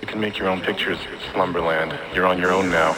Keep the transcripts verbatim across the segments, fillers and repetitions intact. You can make your own pictures, Slumberland. You're on your own now.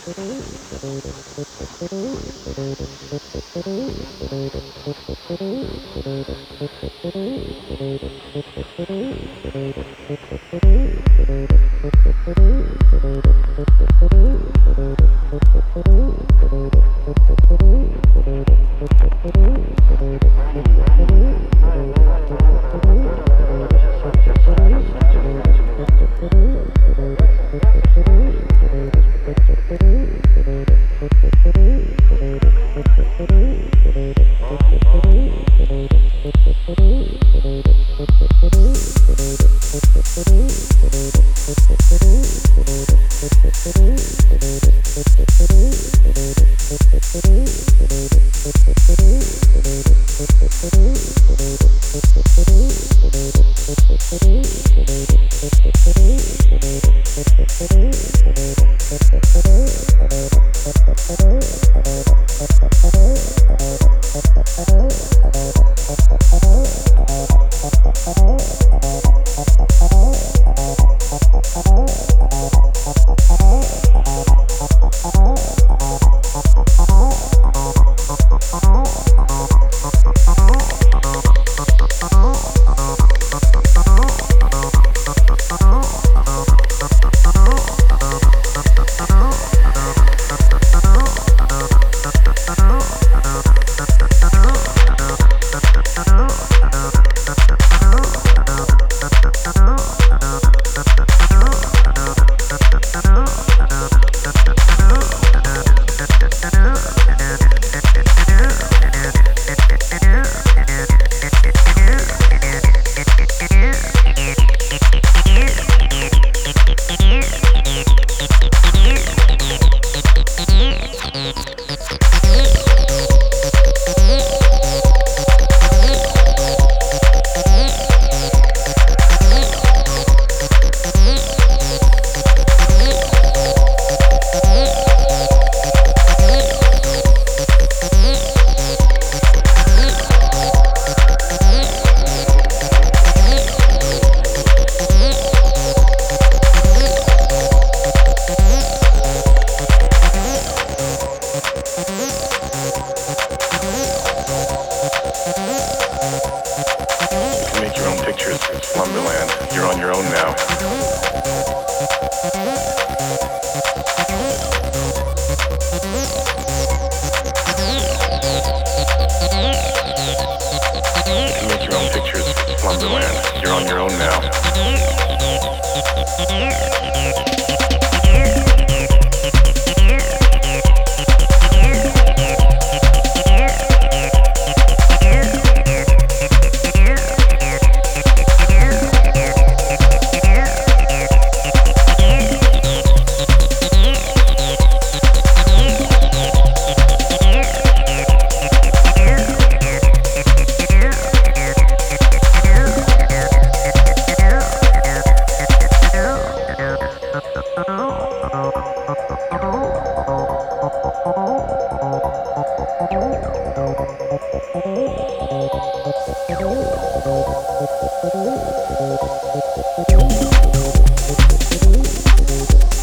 We'll be right back.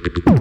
Boom.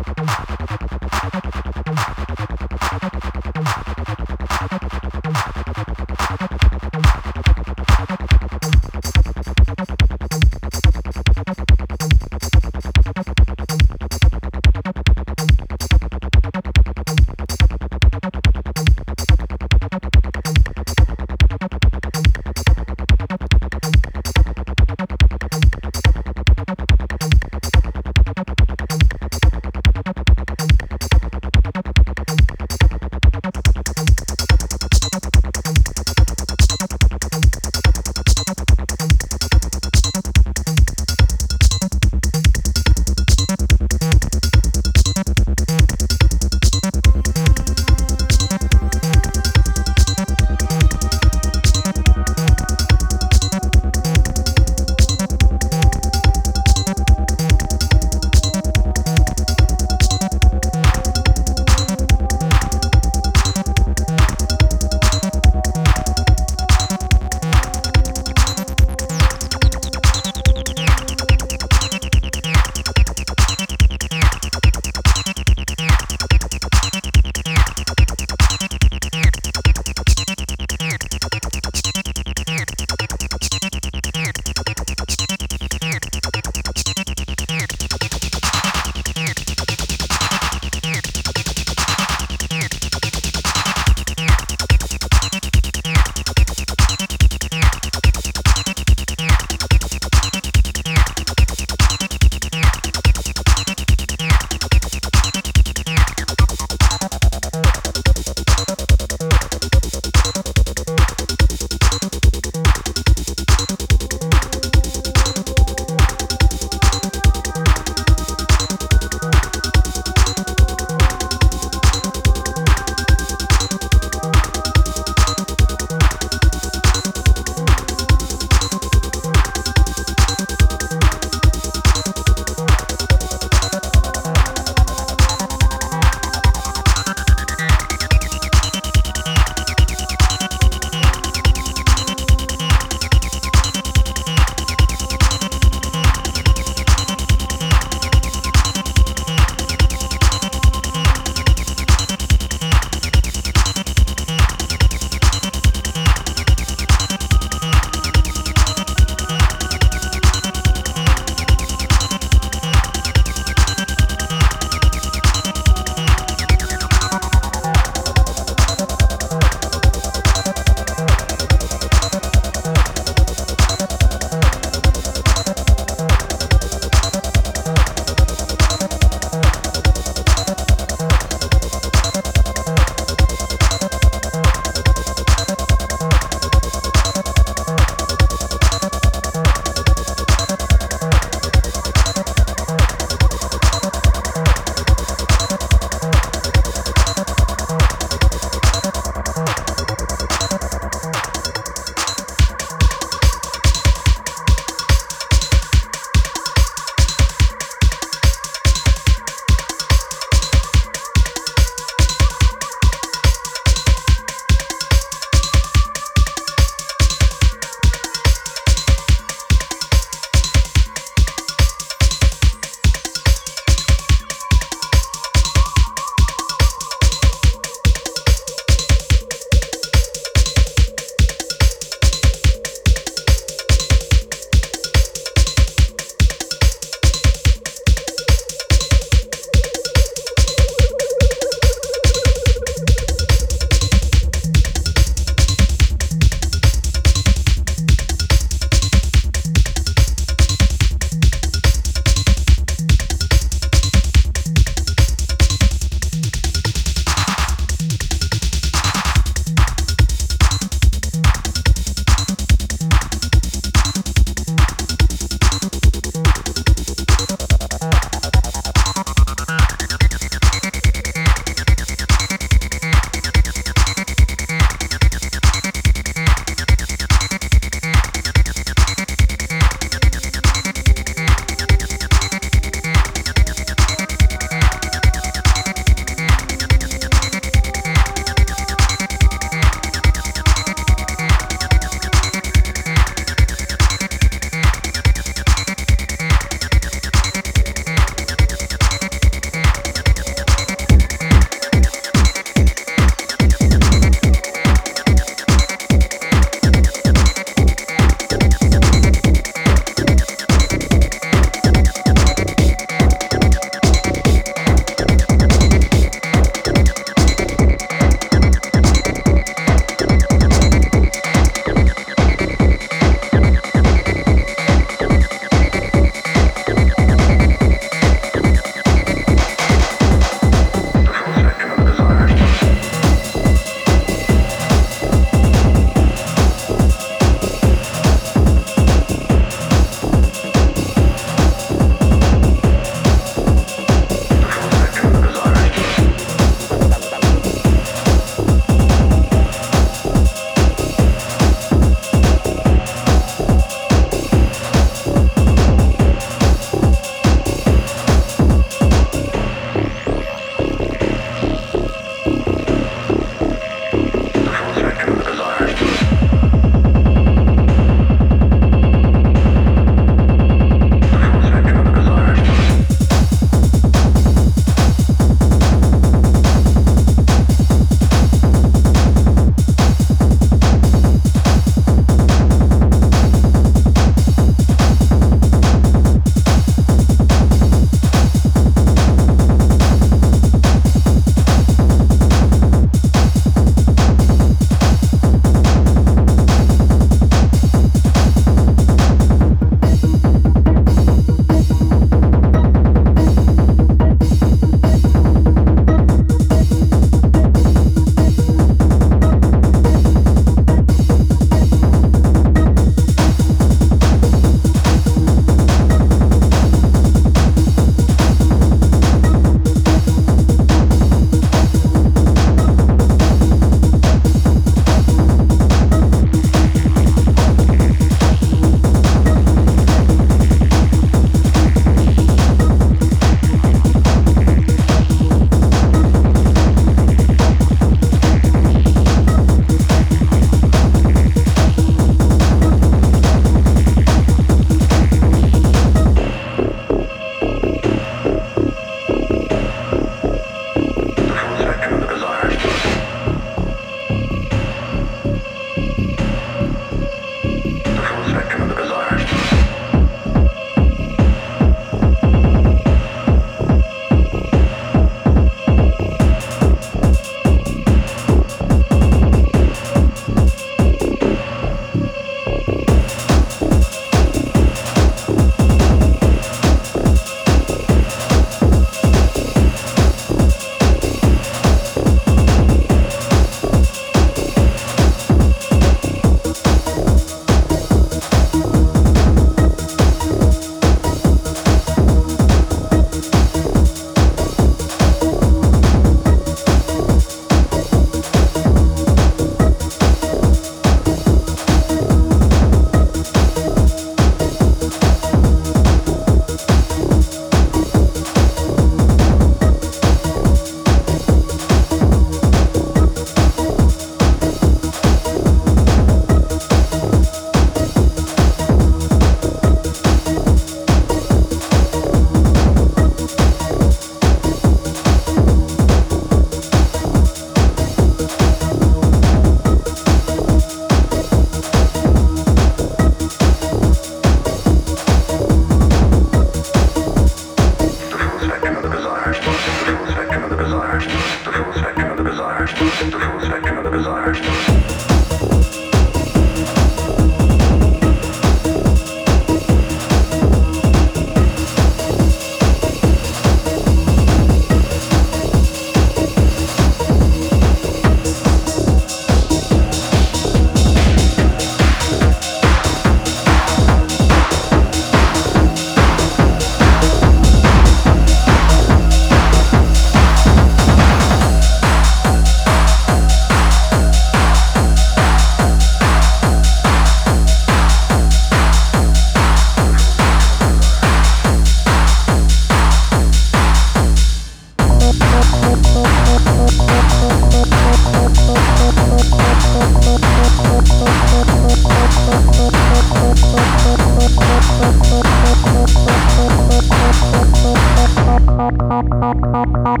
We'll be right back.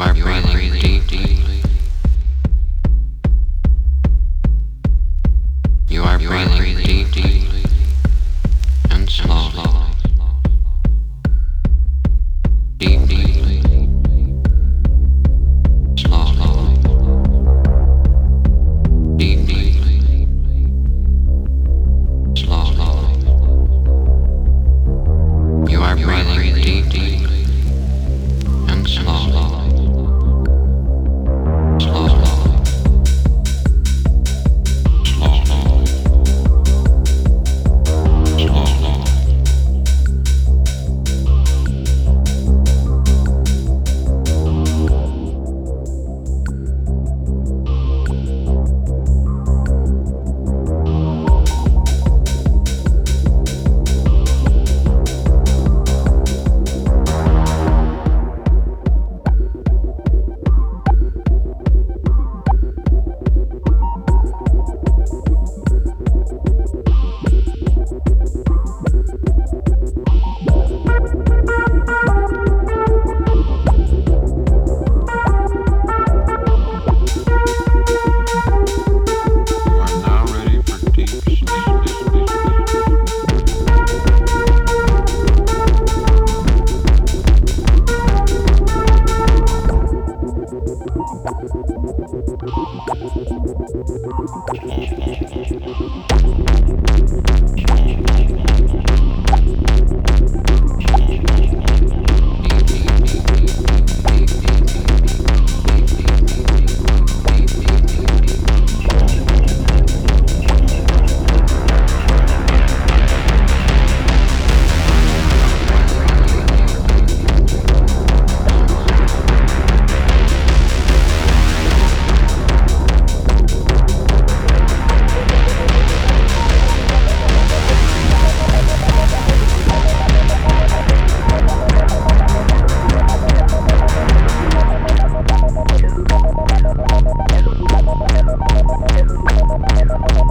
are breathing deeply. You are breathing deeply and slowly. Deeply. Slowly. Deeply. Slowly. You are breathing deeply and slowly. We'll be right back.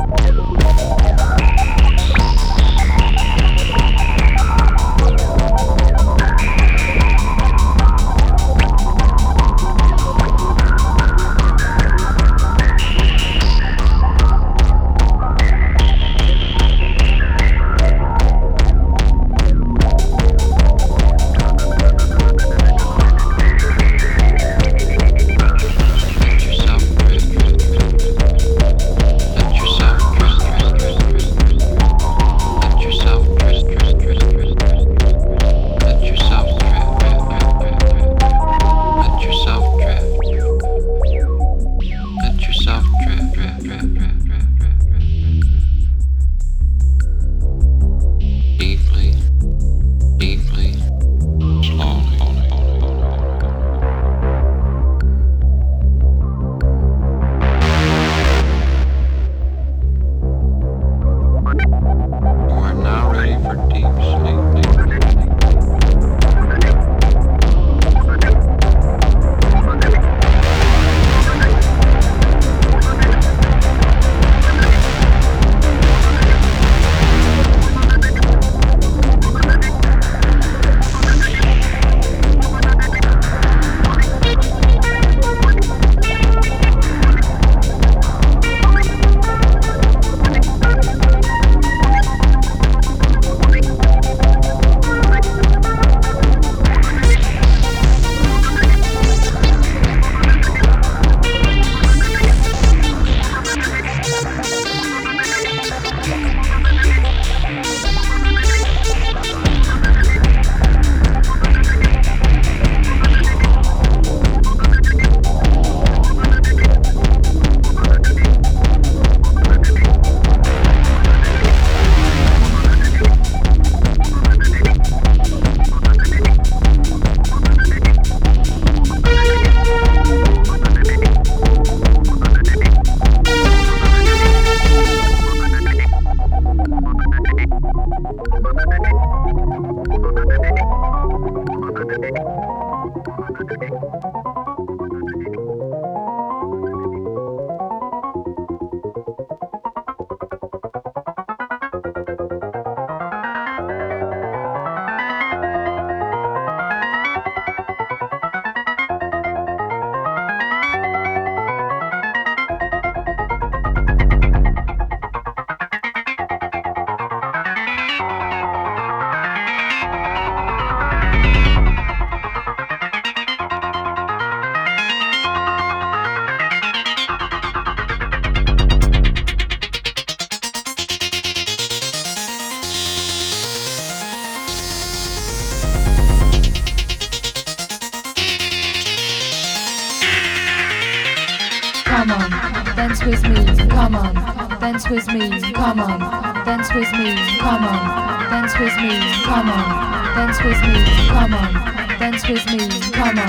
come on, dance with me, come on, dance with me, come on, dance with me, come on, dance with me, come on, dance with me, come on,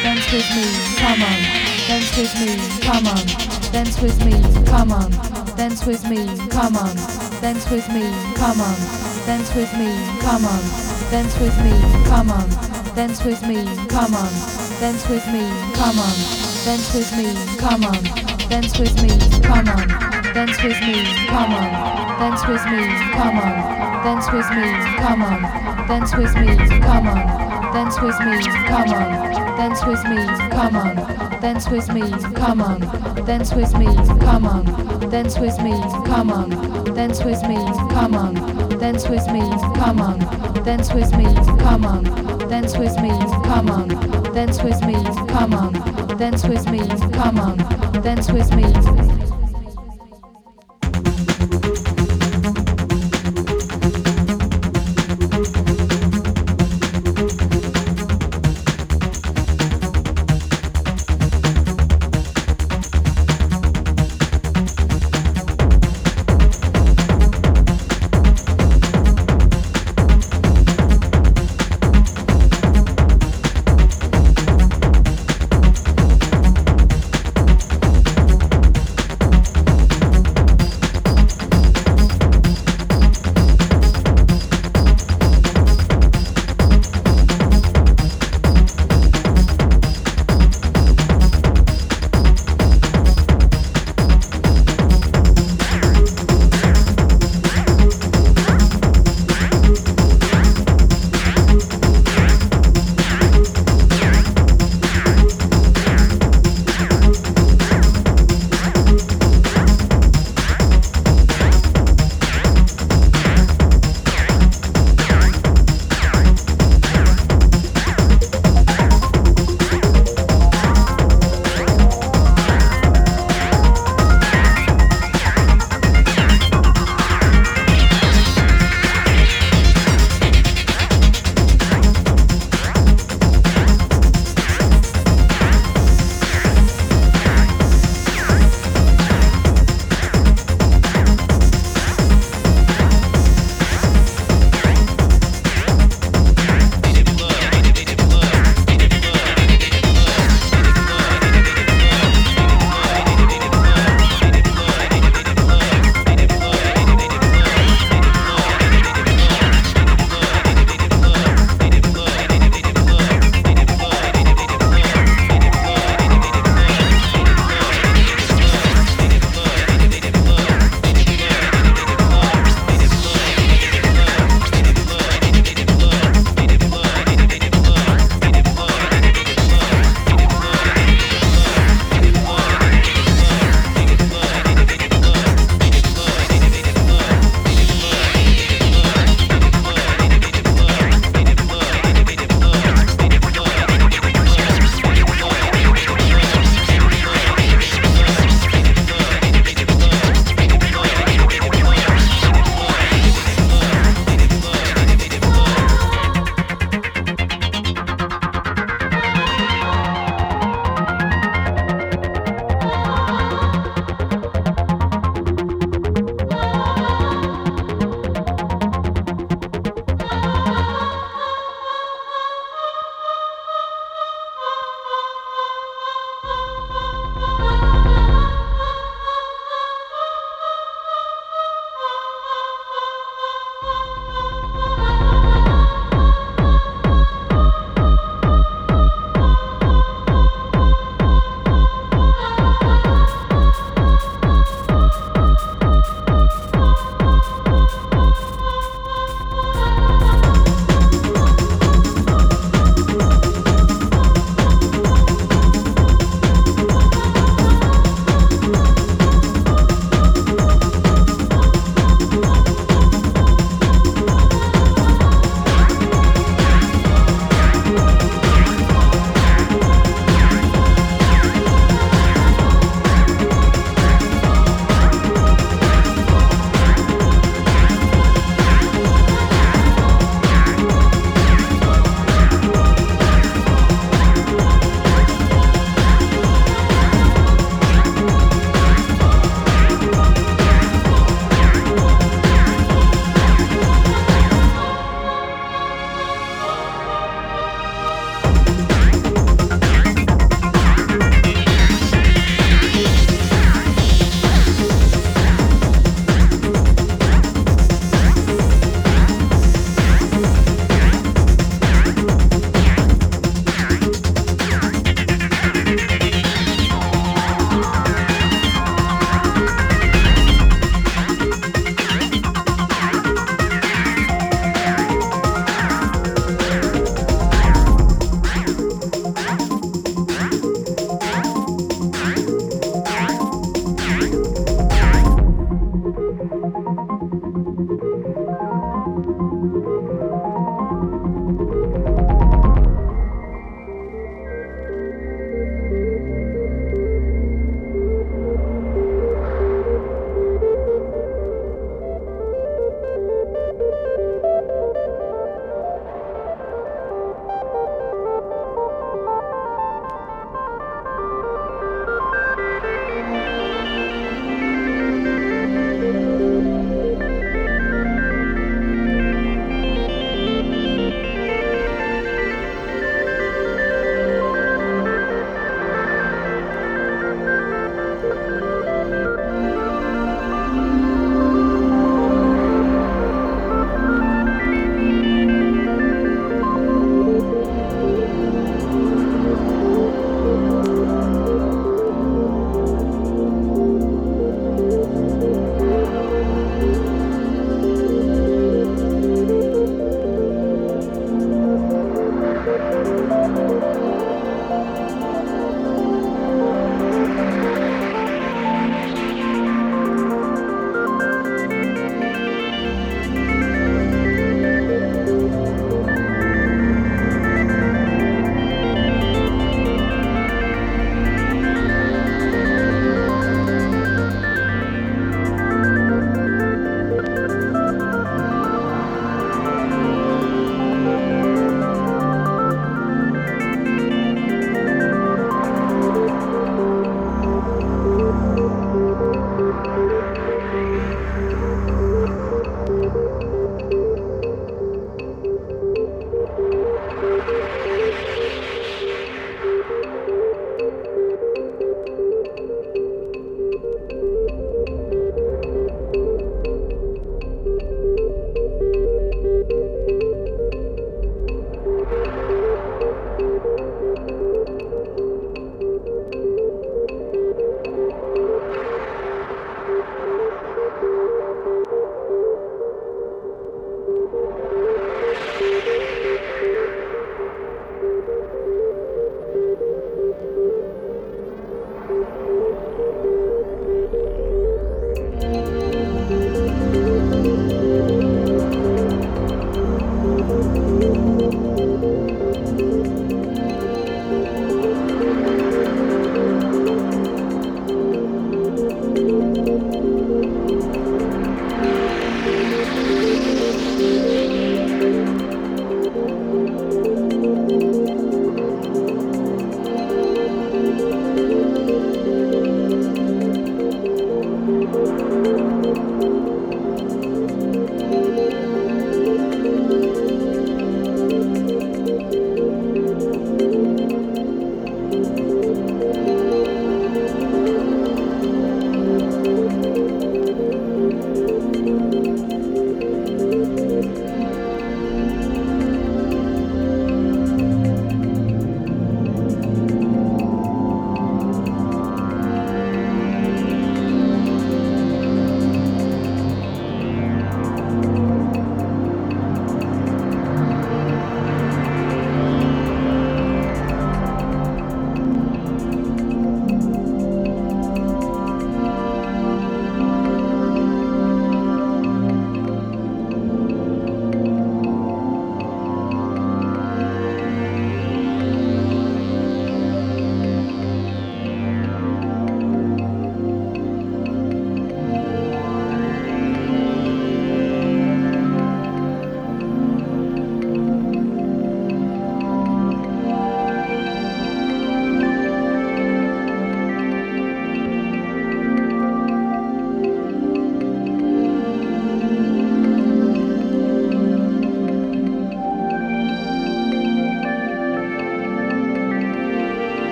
dance with me, come on, dance with me, come on, dance with me, come on, dance with me, come on, dance with me, come on, dance with me, come on, dance with me, come on, dance with me, come on, dance with me, come on, dance with me, come on. Dance with me, come on, dance with me, come on, dance with me, come on, dance with me, come on, dance with me, come on, dance with me, come on, dance with me, come on, dance with me, come on, dance with me, come on, dance with me, come on, dance with me, come on, dance with me, come on, dance with me, come on, dance with me, come on, dance with me, come on, dance with me, come on. Dance with me.